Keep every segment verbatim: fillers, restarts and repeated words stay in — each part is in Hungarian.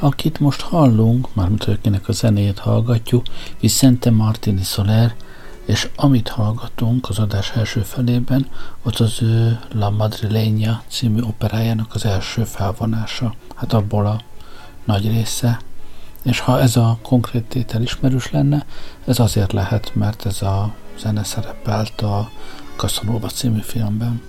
Akit most hallunk, mármint akinek a zenéjét hallgatjuk, Vicente Martín y Soler, és amit hallgatunk az adás első felében, ott az ő La Madrileña című operájának az első felvonása, hát abból a nagy része. És ha ez a konkrét tétel ismerős lenne, ez azért lehet, mert ez a zene szerepelt a Casanova című filmben.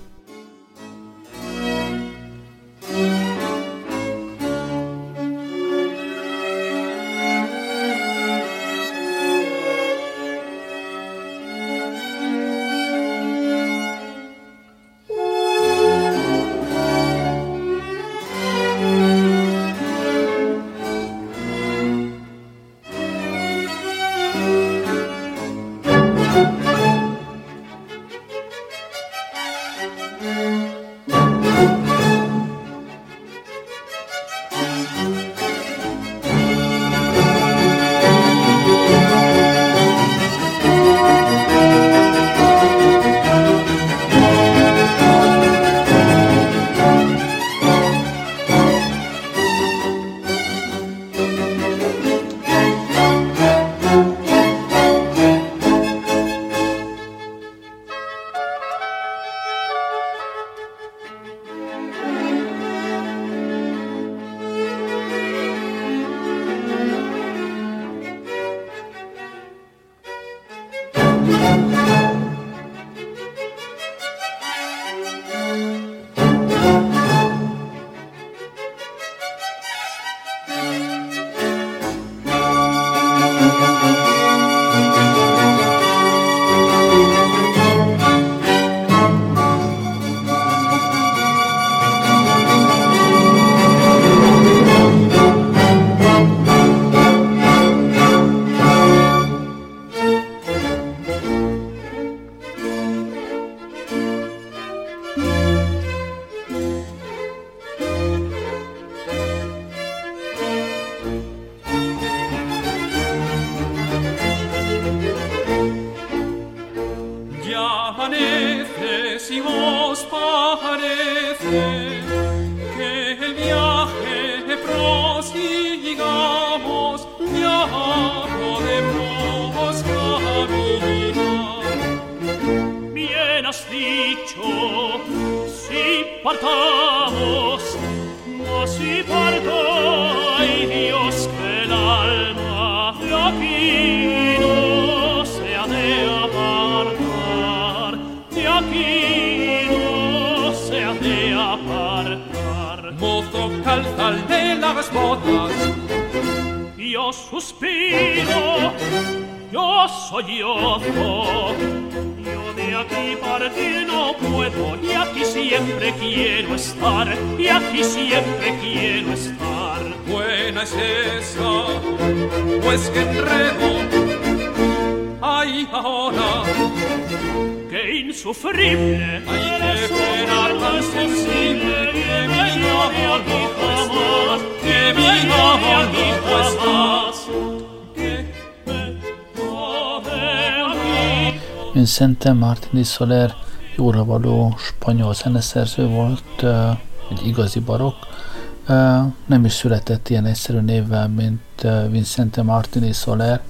Mozo, calza al de las botas, io sospiro, yo sollozo, yo de aquí partir no puedo, y aquí siempre quiero estar, y aquí siempre quiero estar. Buena es esa, pues que enredo, ay ahora, que insufrible, ay que pena tan sensible, que mi amor no estás, que mi amor no estás. Vicente Martín y Soler jóra való spanyol zeneszerző volt, egy igazi barokk. Nem is született ilyen egyszerű névvel, mint Vicente Martín y Soler,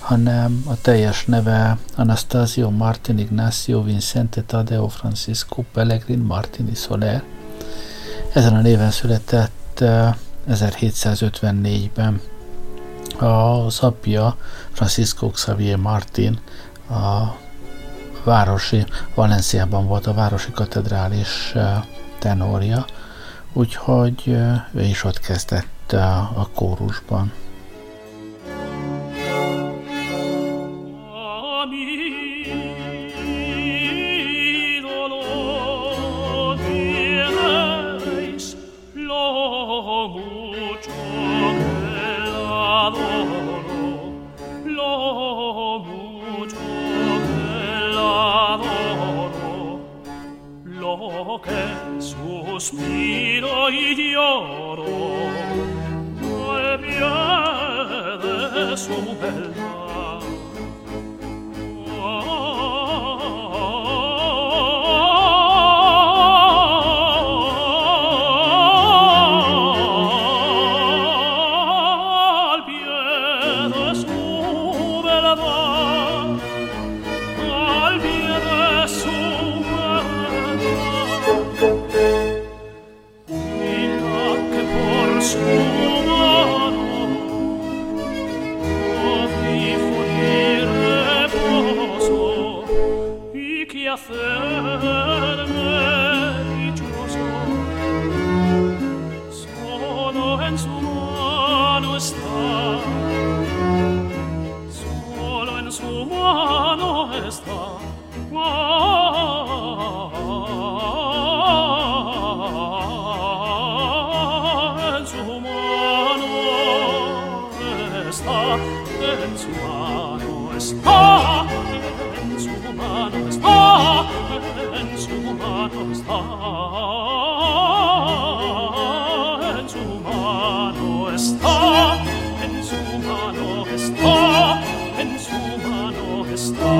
hanem a teljes neve Anastasio Martin Ignacio Vicente Tadeo Francisco Pellegrin Martín y Soler. Ezen a néven született ezerhétszázötvennégyben. Az apja, Francisco Xavier Martin, a városi, Valenciában volt a városi katedrális tenorja, úgyhogy ő is ott kezdett a kórusban. Suspiro y lloro, me pierde su verdad. Al pierde su verdad, al pierde su verdad. Su mano podí fundir reposo y que hacerme dichoso. Solo en su mano está, solo en su mano está. En su mano está, en su mano está, en su mano está, en su mano está, en su mano está, en su mano está.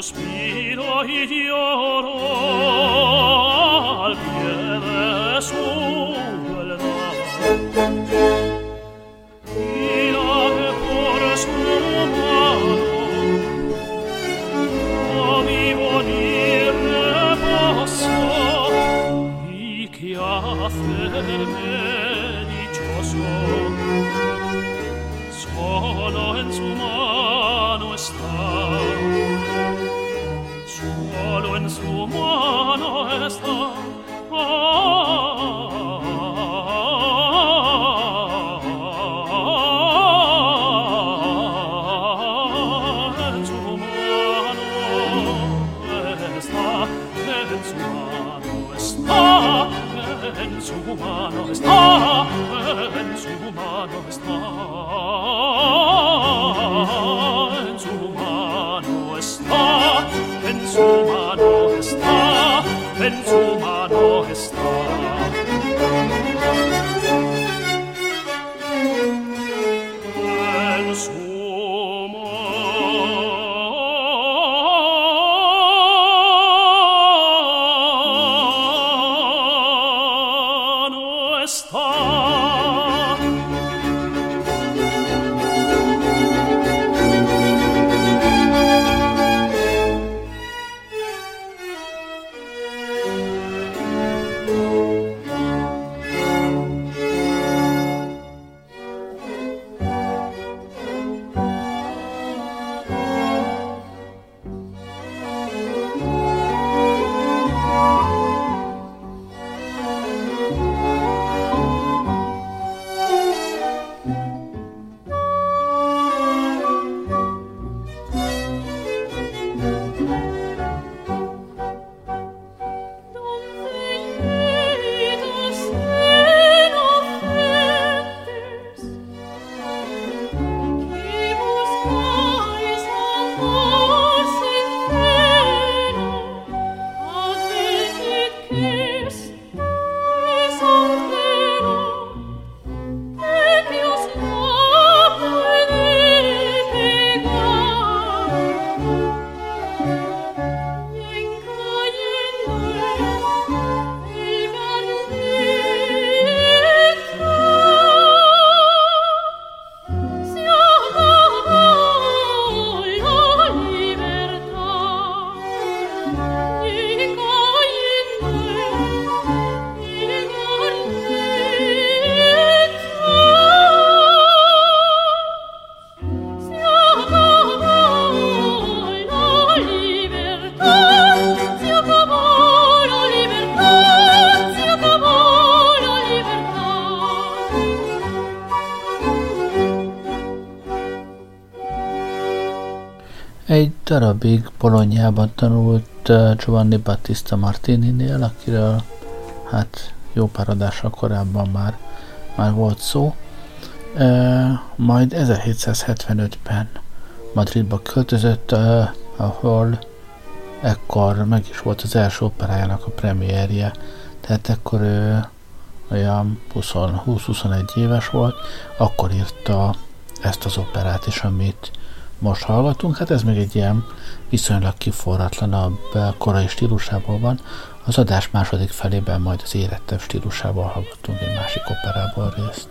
Suspiro y lloro al pie de su vela. Suspiro y lloro al pie de su verdad. Mira que por su mano a mi morir reposo y que hacerme dichoso. Solo en su mano está. Egy darabig Bolonyában tanult Giovanni Battista Martininél, akiről hát jó pár adással korábban már, már volt szó. Majd ezerhétszázhetvenötben Madridba költözött, ahol ekkor meg is volt az első operájának a premierje, tehát ekkor ő olyan húsz-huszonegy éves volt, akkor írta ezt az operát is, amit most hallgatunk. Hát ez még egy ilyen viszonylag kiforratlanabb korai stílusában van. Az adás második felében majd az érettebb stílusában hallgatunk egy másik operából részt.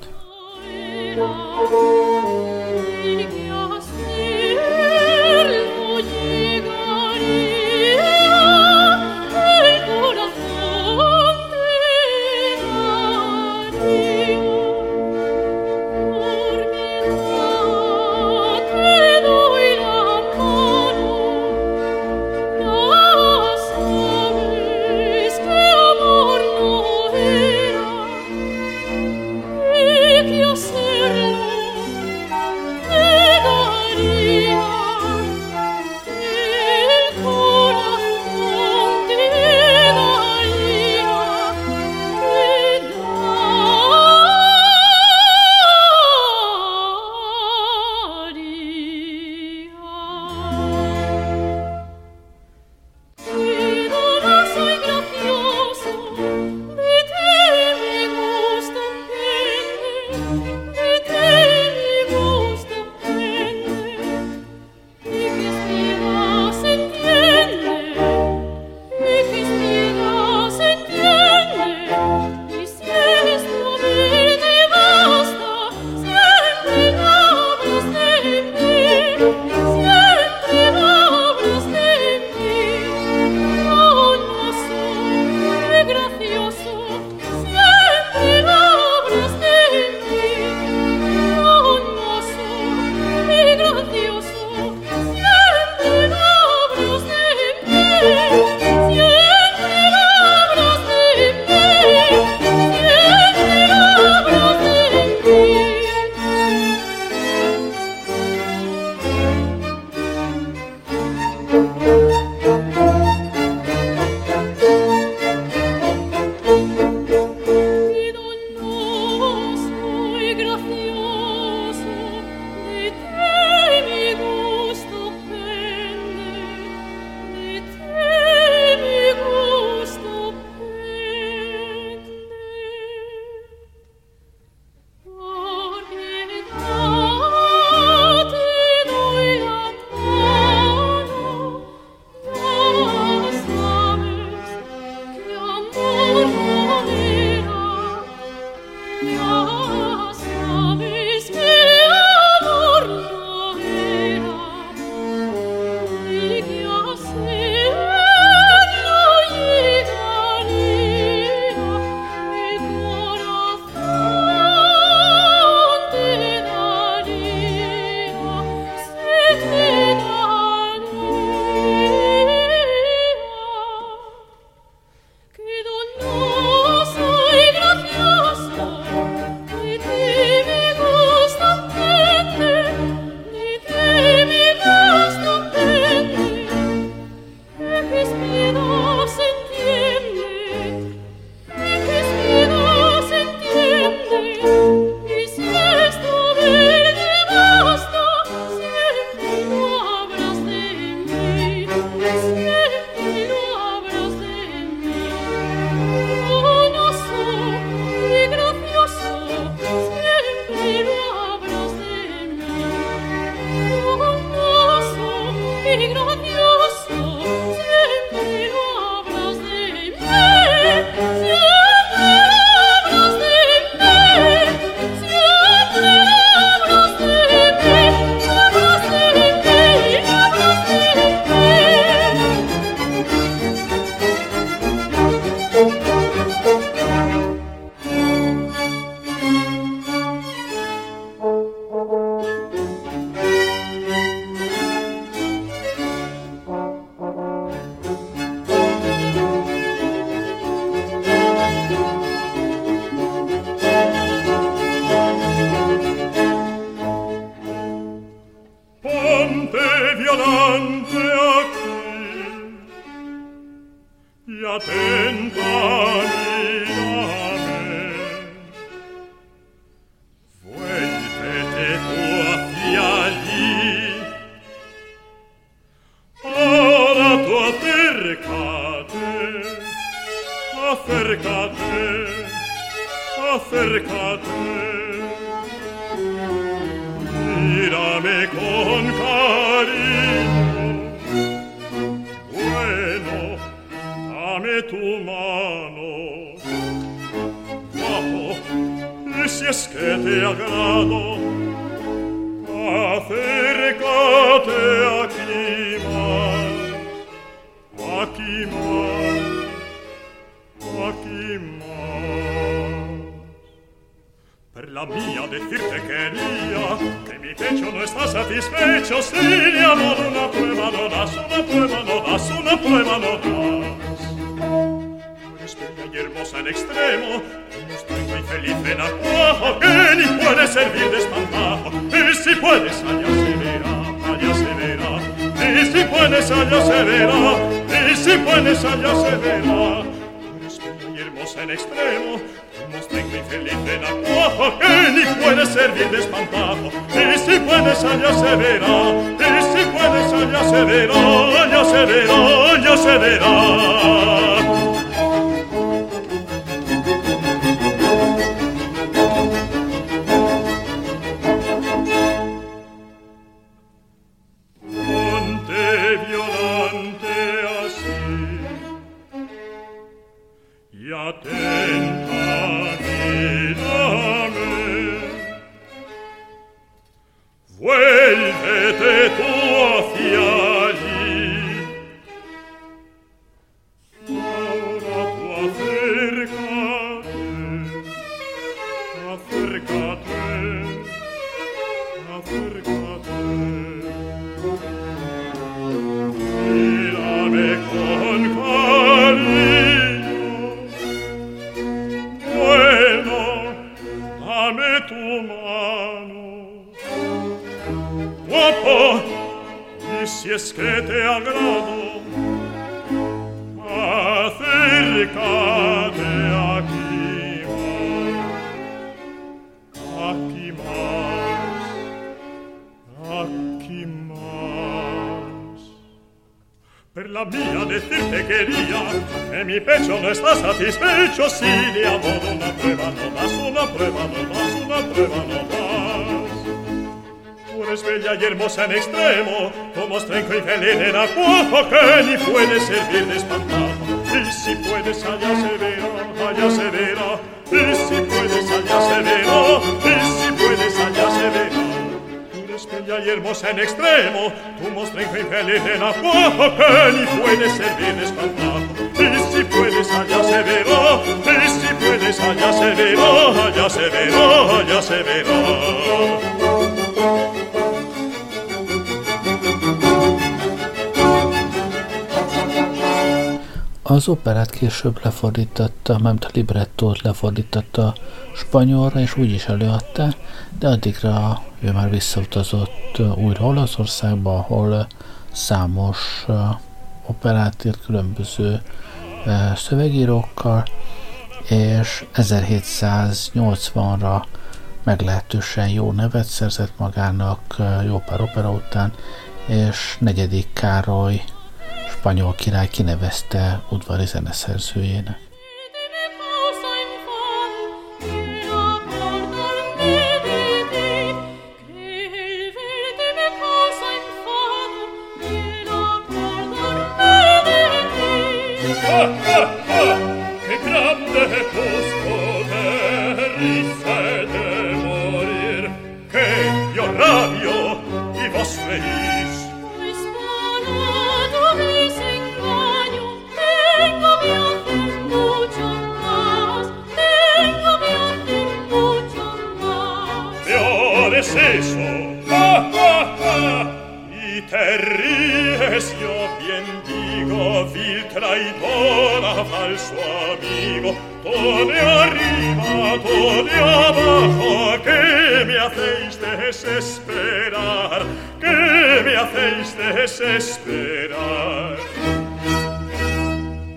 cantante violante aquí y atenta mírame, vuélvete tú hacia allí, ahora tú acércate, acércate, acércate. Mírame con cariño, bueno, dame tu mano, guapo, y si es que te agrado, acércate aquí más, aquí más, aquí más. Perla mía, decirte quería que mi pecho no está satisfecho, si de amor una prueba no das, una prueba no das, una prueba no das. Tú eres bella y hermosa en extremo, tú estoy muy feliz en acuajo, que ni puede servir de espantajo. Y si puedes, allá se verá, allá se verá. Y si puedes, allá se verá, y si puedes, allá se verá. Tú eres bella y hermosa en extremo, tengo infeliz en acuajo, que ni puede servir de espantajo. Y si puedes, allá se verá, y si puedes, allá se verá, allá se verá, allá se verá. Satisfecho si de amor una prueba no das, una prueba no das, una prueba no das. Tú eres bella y hermosa en extremo, como estrenco y feliz en acuajo, que ni puede servir de espantajo. Y si puedes, allá se verá, allá se verá. Y si puedes, allá se verá, y si puedes, allá se verá. Tú eres bella y hermosa en extremo, como estrenco y feliz en acuajo, que ni puede servir de espantajo. Y si puedes, allá se verá, y si puedes, allá se verá, allá se verá, allá se verá. Az operát később lefordította, mert a librettót lefordította spanyolra, és úgy is előadta, de addigra ő már visszautazott újra Olaszországba, ahol számos operát írt különböző szövegírókkal, és ezerhétszáznyolcvanra meglehetősen jó nevet szerzett magának jó pár opera után, és negyedik Károly spanyol király kinevezte udvari zeneszerzőjének. hacéis desesperar.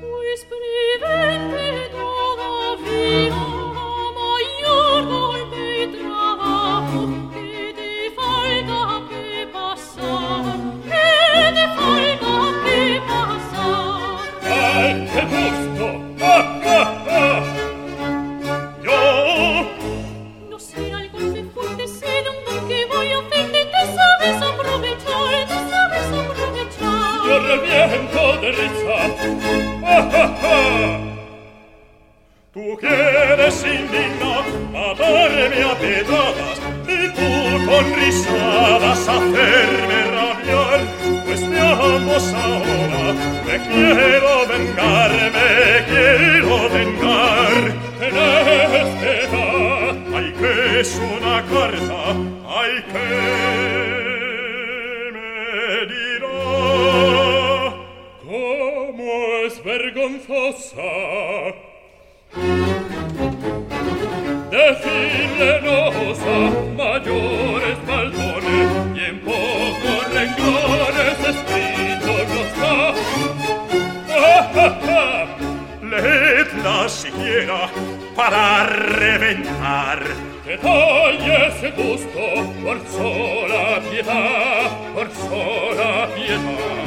Pues prevente todavía mayor golpe y trabajo que te falta que pasar, que te falta que pasar. ¡Ay, qué gusto! ¡Ah, ah, ah! Viento de risa, ah, ah, ah. Tú quieres indignar matarme a pedradas y tú con risadas hacerme rabiar. Pues veamos ahora, me quiero vengar, me quiero vengar. En este edad, ay que es una carta, ay que me dirá. Como es vergonzosa decirle nos a mayores faltones y en pocos renglones escrito no está. ¡Ah, ah, ah! Leedla siquiera para reventar. Que doy ese gusto por sola piedad, por sola piedad.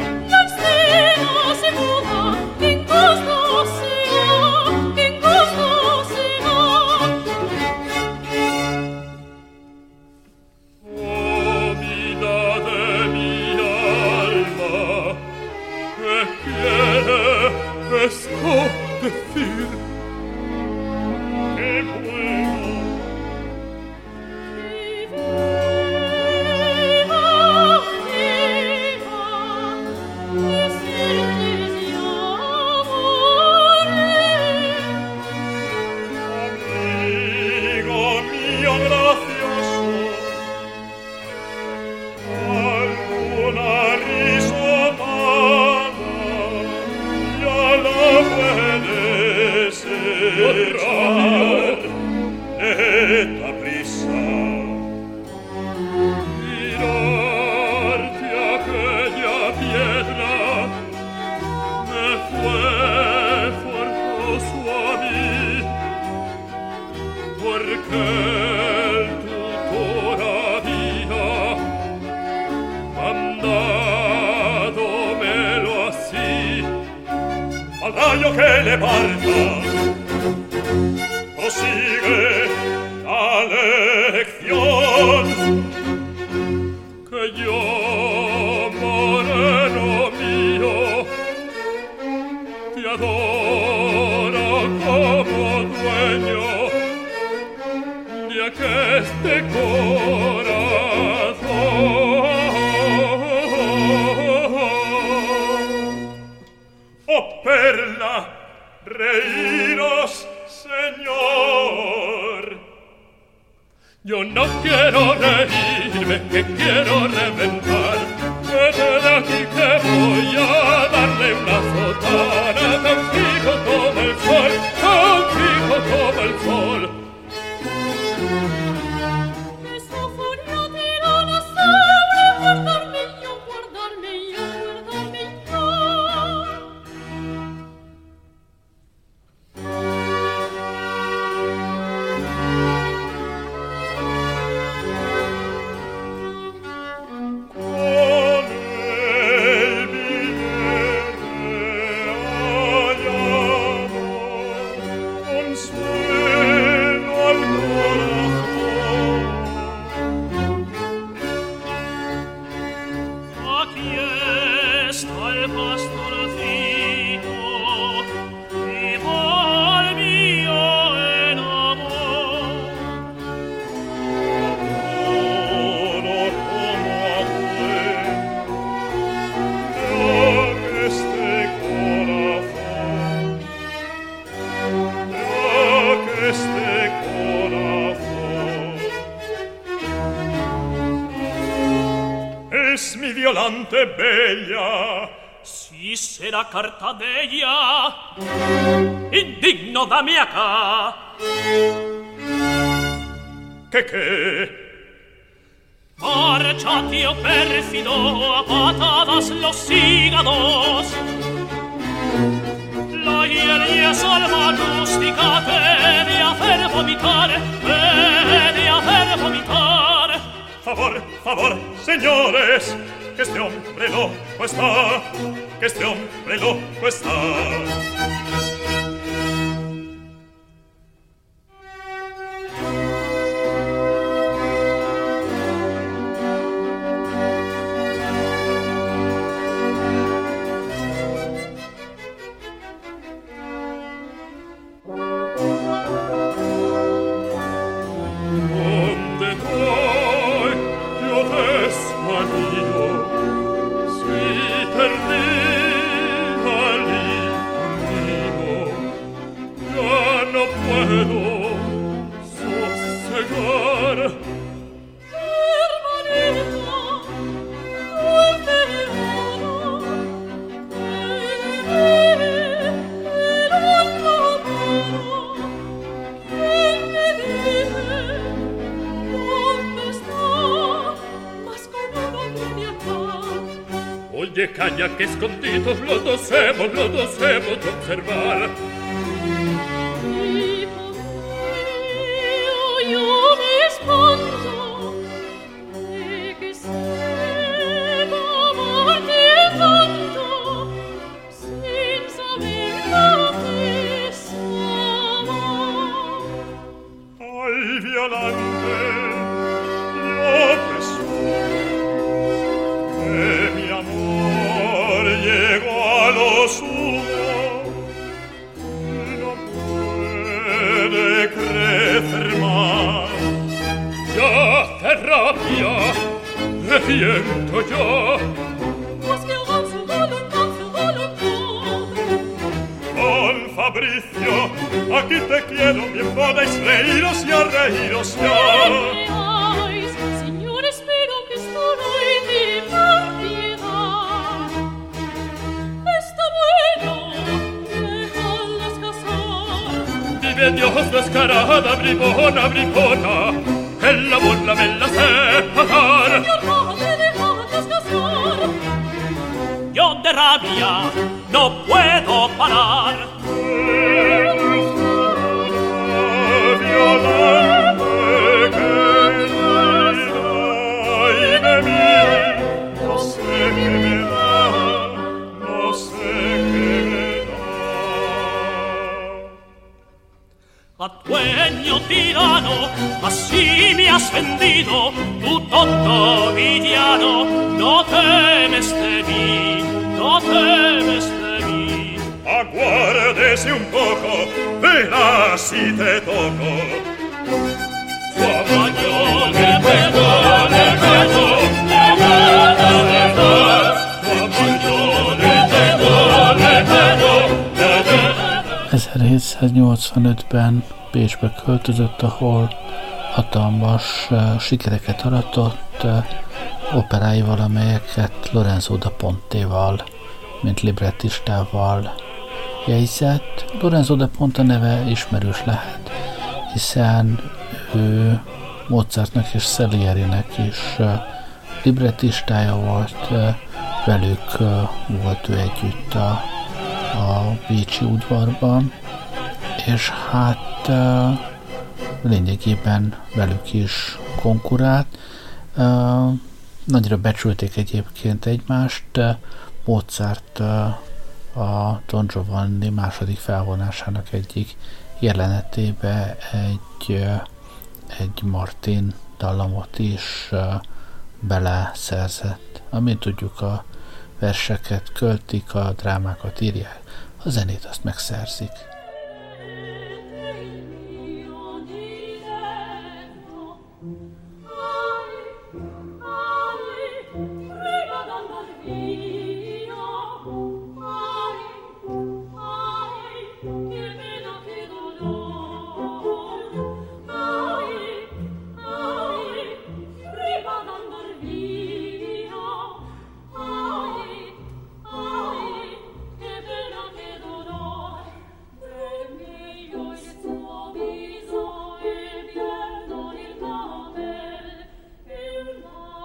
Bella, si será carta bella, indigno dame acá. ¿Qué qué? Marchate, oh pérfido, a patadas los hígados. La hierbas alma rústica te de hacer vomitar, te de hacer vomitar. Favor, favor, señores, que este hombre loco está, que este hombre loco está. Calla que escondidos los dos hemos, los dos hemos de observar. Hijo mío, yo me espanto de que sepa amarte tanto sin saber lo que es amor. Ay, violante, yo presumo que mi amor llegó a lo sumo, no puede crecer más. Ya de rabia me siento yo, mas que hagan su voluntad, su voluntad. Don Fabricio, aquí te quiero, bien podéis reíros y a reíros ya. De Dios descarada, bribona, bribona, el amor la me la sé pagar. Señor, no me dejas casar. Yo de rabia no puedo parar. Violante que grita y me mira, no sé qué me da, no sé qué me da. A dueño tirano, así me has vendido, tu tonto villano, no temes de mí, no temes de mí. Aguárdese un poco, verás si te toco. Suabaño de pedo, de pedo, de pedo, de pedo. Suabaño de pedo, de pedo. ezerhétszáznyolcvanötben Bécsbe költözött, ahol hatalmas uh, sikereket aratott uh, operáival, amelyeket Lorenzo da Pontéval, mint librettistával jegyzett. Lorenzo da Ponte neve ismerős lehet, hiszen ő Mozartnak és Salierinek is uh, librettistája volt, uh, velük uh, volt ő együtt a a bécsi udvarban, és hát uh, lényegében velük is konkurált. Uh, nagyra becsülték egyébként egymást. Uh, Mozart uh, a Don Giovanni második felvonásának egyik jelenetébe egy, uh, egy Martin dallamot is uh, beleszerzett. Amint tudjuk, a verseket költik, a drámákat írják, a zenét azt megszerzik. Oh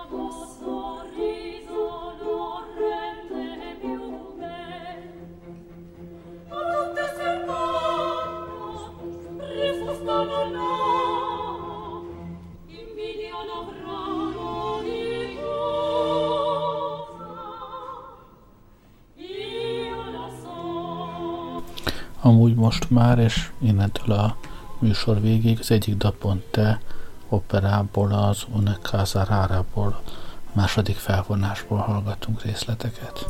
amúgy most már, és innentől a műsor végéig az egyik Da Ponte operából, az Una Casa Rarából, második felvonásból hallgatunk részleteket.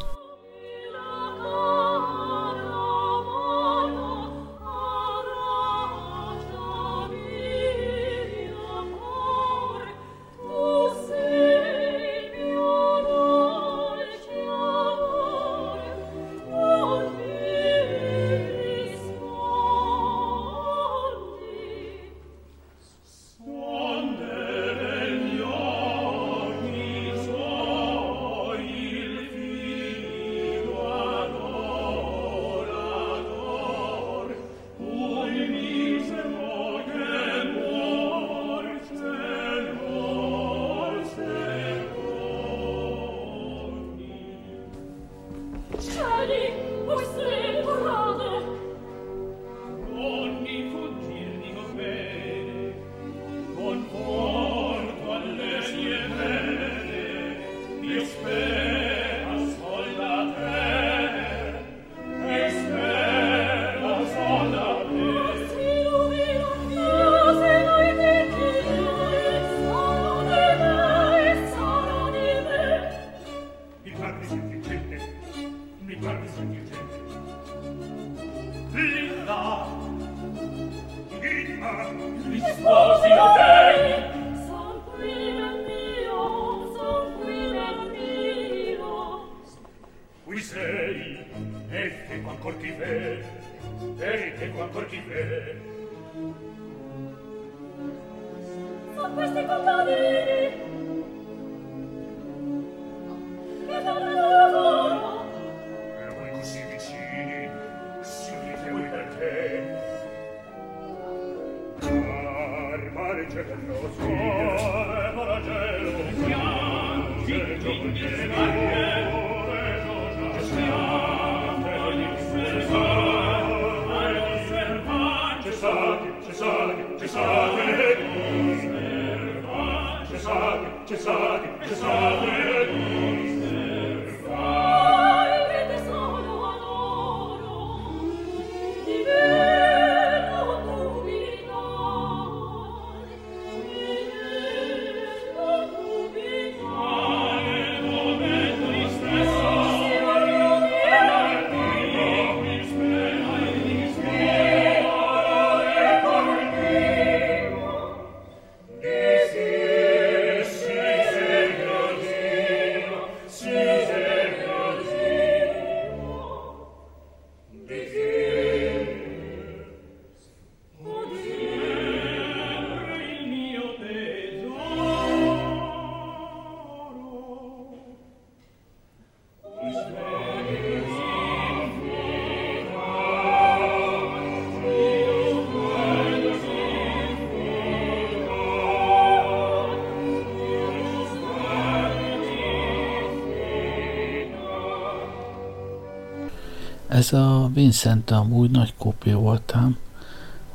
Ez a Vincent amúgy nagy kópé voltam,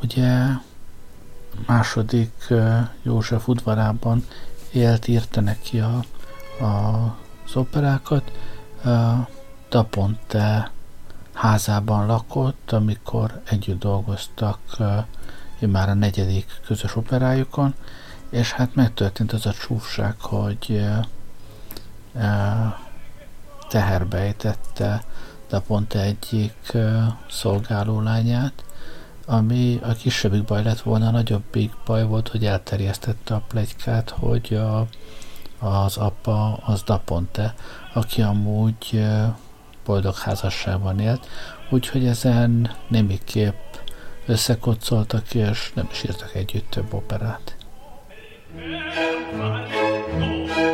ugye második József udvarában élt, írta neki a, a, az operákat. Da Ponte házában lakott, amikor együtt dolgoztak már a negyedik közös operájukon, és hát megtörtént az a csúfság, hogy teherbe ejtette Da Ponte egyik uh, szolgálólányát, ami a kisebbik baj lett volna, a nagyobbik baj volt, hogy elterjesztette a pletykát, hogy a, az apa az Da Ponte, aki amúgy uh, boldog házasságban élt, úgyhogy ezen némiképp összekocoltak, és nem is írtak együtt több operát. Oh,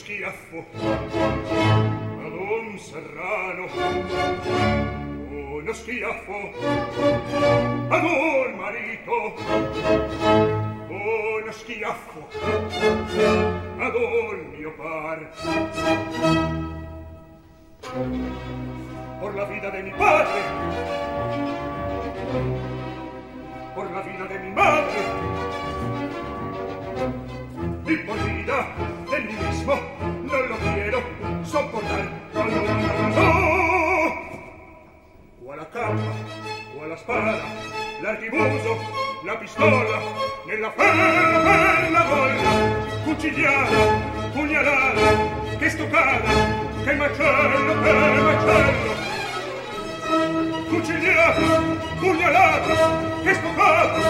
schiaffo ad un serrano, uno schiaffo ad un marito, uno schiaffo ad un mio par. Por la vida de mi padre, por la vida de mi madre, y por vida de mí mismo, no lo quiero soportar. No, no, no, no. O a la capa, o a la espada, l'archibuso, la pistola, nella ferma bolla, cucigliata, pugnalata, che stoccata, che macello, che macello, cucigliato, pugnalato, che scopato,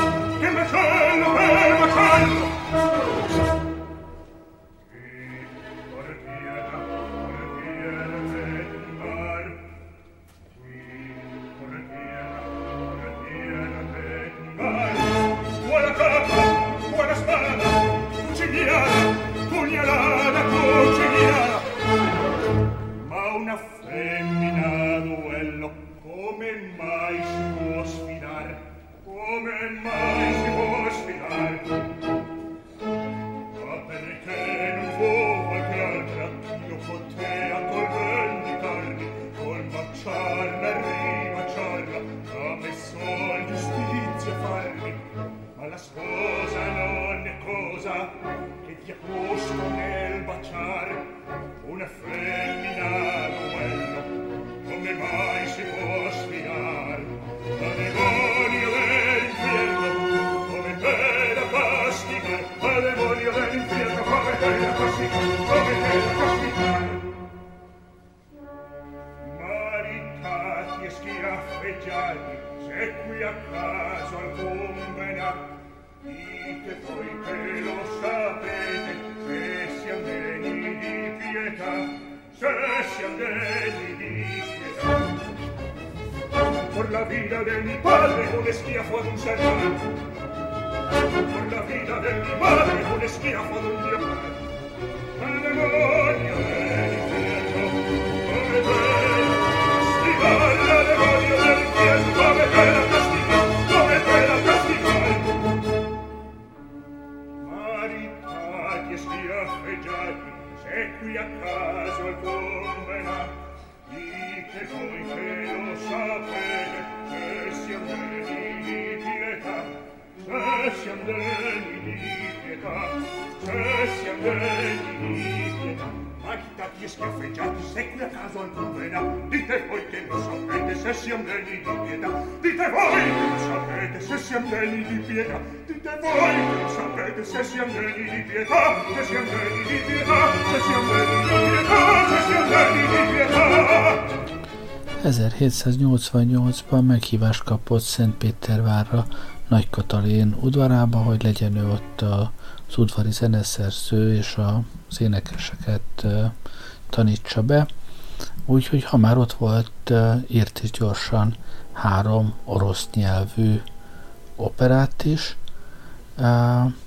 che macello, che macello. E portiera, portiera del mar, qui portiera, portiera del mar, buona capa, buona spada, cucigliata, pugnalata, cucigliata. Un affemminato duello come mai si può sfidare, come mai si può sfidare? Ma perché non fu qualche altra io potea col vendicarmi, col baciarla e ribaciarla, a me sol giustizia farmi? Ma la sposa non è cosa che ti accosto nel baciare. Una femmina duello, come mai si può sfidar? La demonio dell'inferno, come te la castigar? La demonio dell'inferno, come te la castigar? Come te la castigar? Maritati e schiaffeggiati, se qui a caso alcun venà, dite voi che lo sapete, che siamo degni di pietà, se siamo degni di pietà. Por la vida de mi padre un esquiafo ad un serrano, por la vida de mi madre un esquiafo ad un diamante. La demonia dell'inferno, come te la castigar? La demonia dell'inferno, come te la castigar? Come te la castigar? Maritati e schiaffeggiati, e qui a caso alcun venà, dite voi che lo sapete, se siamo degni di pietà, se siamo degni di pietà, se siamo degni di pietà. Maritati e schiaffeggiati, se qui a caso alcun venà, dite voi che lo sapete, se siamo degni di pietà, dite voi che lo sapete, se siamo degni di pietà, dite voi che lo sapete, se siamo degni di pietà, se siamo degni di pietà, se siamo degni di pietà, se siamo degni di pietà. ezerhétszáznyolcvannyolcban meghívást kapott Szentpétervárra Nagy Katalin udvarába, hogy legyen ő ott a az udvari zeneszerző és az énekeseket tanítsa be. Úgyhogy ha már ott volt, írt is gyorsan három orosz nyelvű operát is,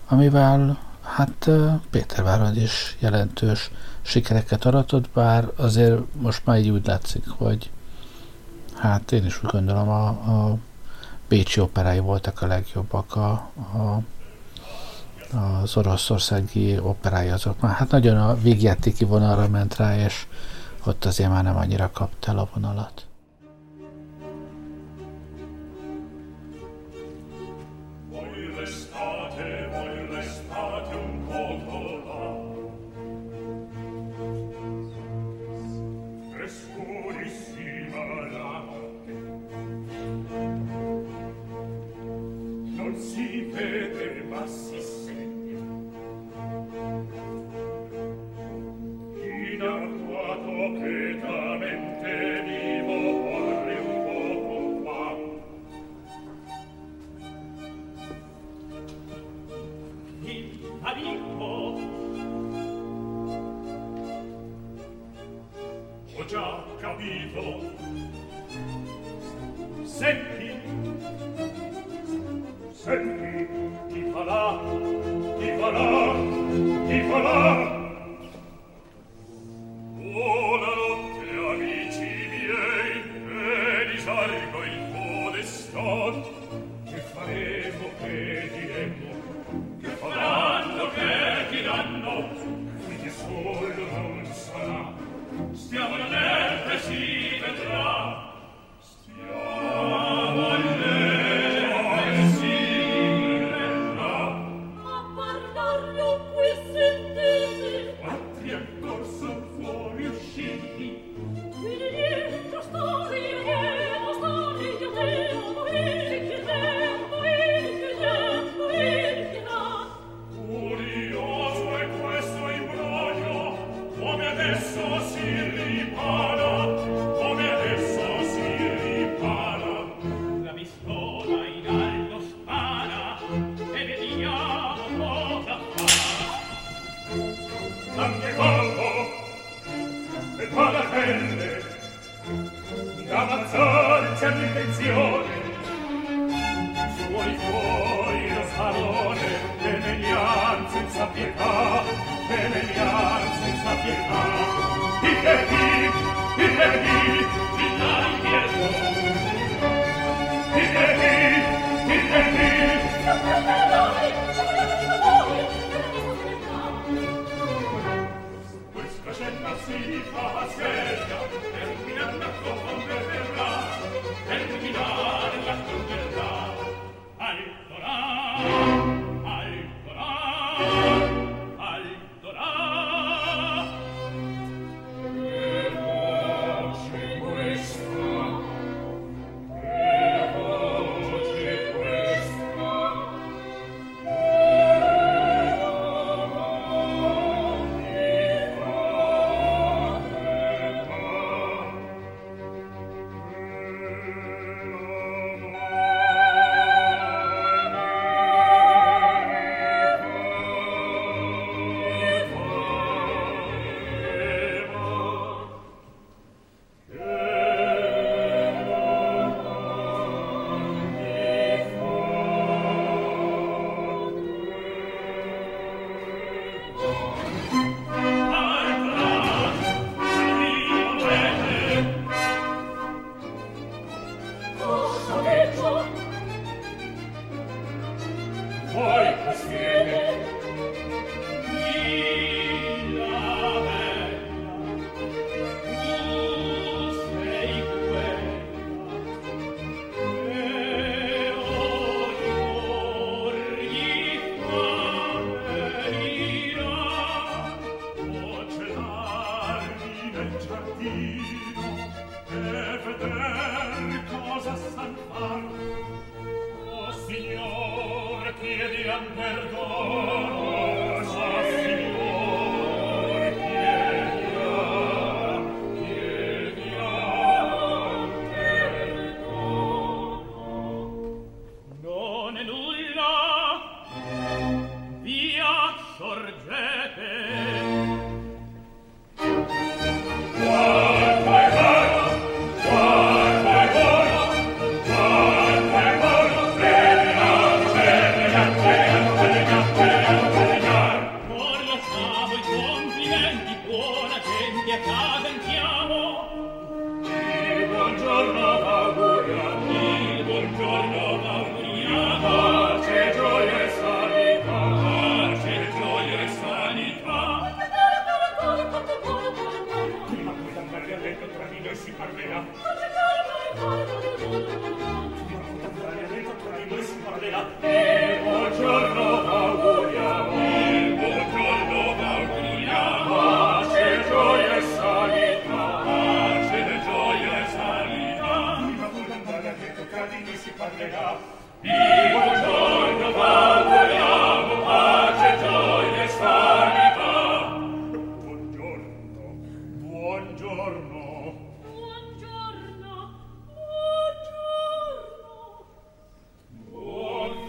amivel hát Péterváron is jelentős sikereket aratott, bár azért most már így úgy látszik, hogy hát én is úgy gondolom a, a bécsi operái voltak a legjobbak, a, a az oroszországi operája azok már, hát nagyon a végjátéki vonalra ment rá, és ott azért már nem annyira kapta el a vonalat. Ti farà, ti farà, ti farà.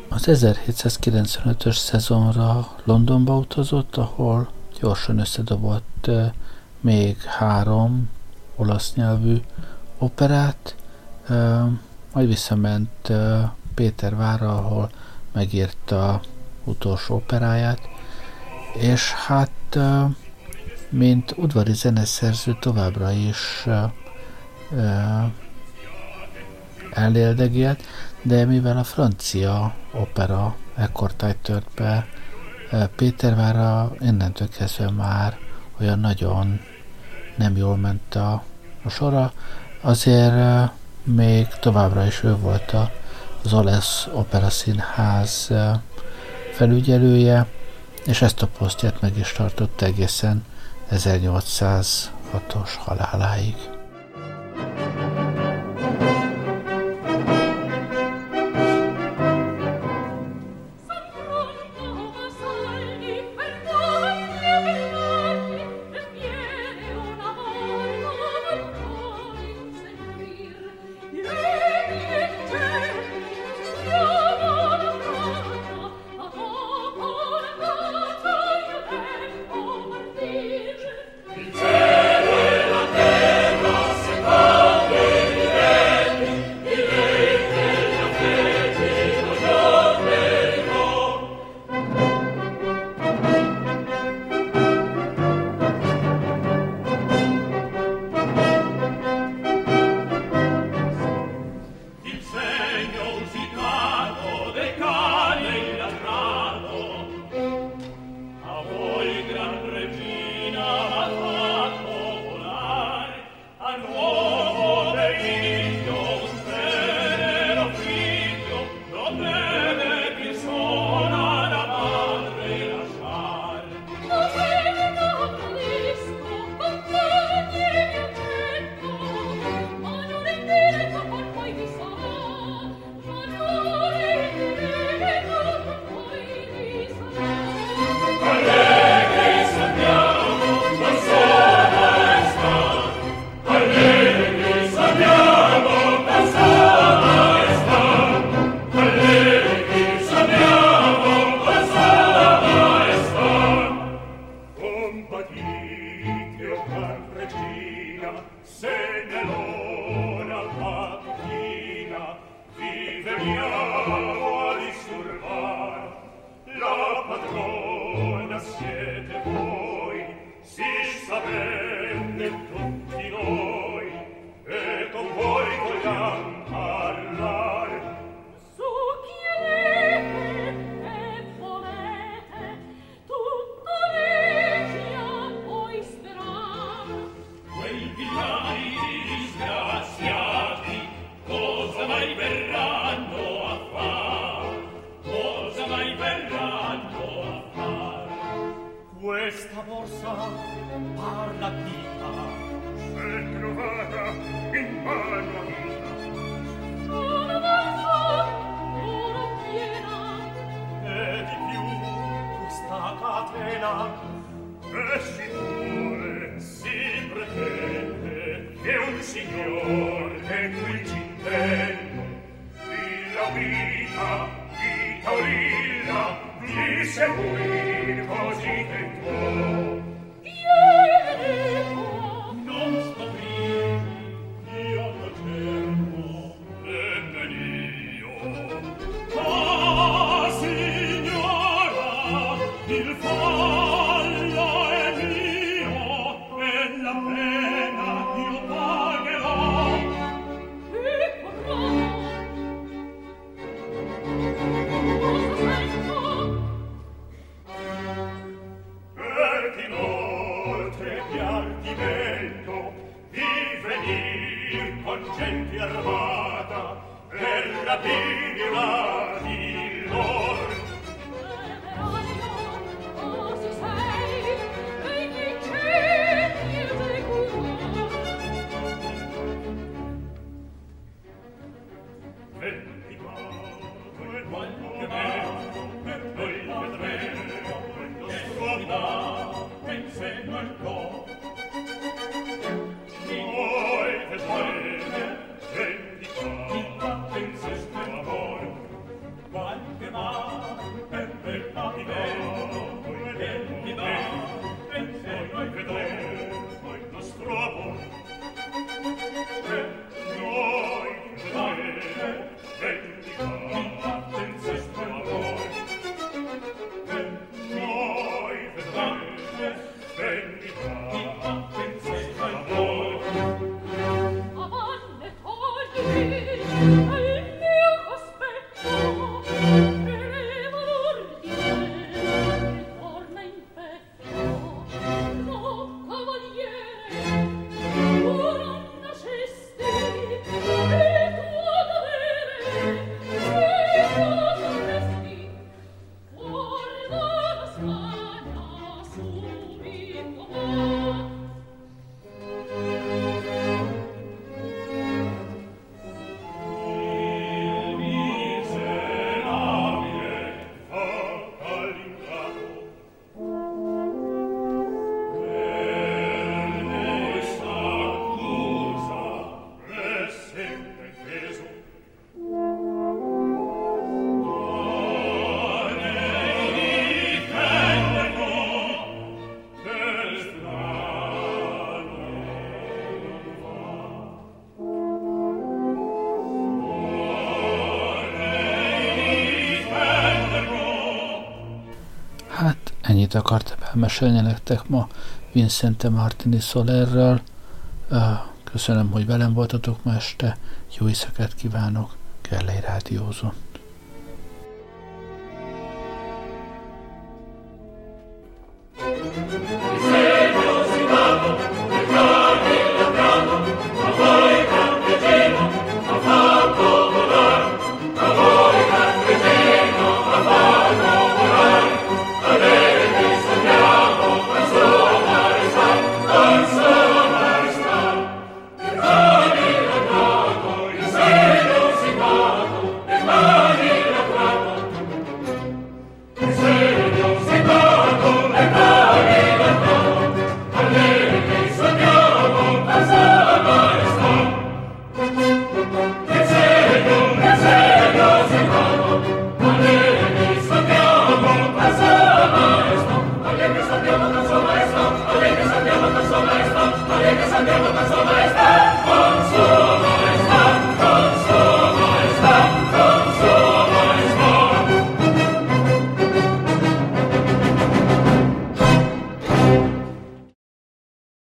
Az ezerhétszázkilencvenötös szezonra Londonba utazott, ahol gyorsan összedobott még három olasz nyelvű operát, majd visszament Pétervárra, ahol megírta utolsó operáját, és hát mint udvari zeneszerző továbbra is eléldegilt, de mivel a francia opera ekkortájt tört be Pétervárra, innentől kezdve már olyan nagyon nem jól ment a, a sora, azért még továbbra is ő volt az olasz opera színház felügyelője, és ezt a posztját meg is tartott egészen ezernyolcszázhatos haláláig. questa borsa parlativa se trovata in mano amica. Una borsa, una piena, e di più questa catena è sicure, si pretende che un signor che qui ci intendo di la vita, di taurina, di seguir così tentò. Akartam elmesélni nektek ma Vicente Martin y Solerről. Köszönöm, hogy velem voltatok ma este. Jó éjszakát kívánok. Gerlei rádiózó. Andiamo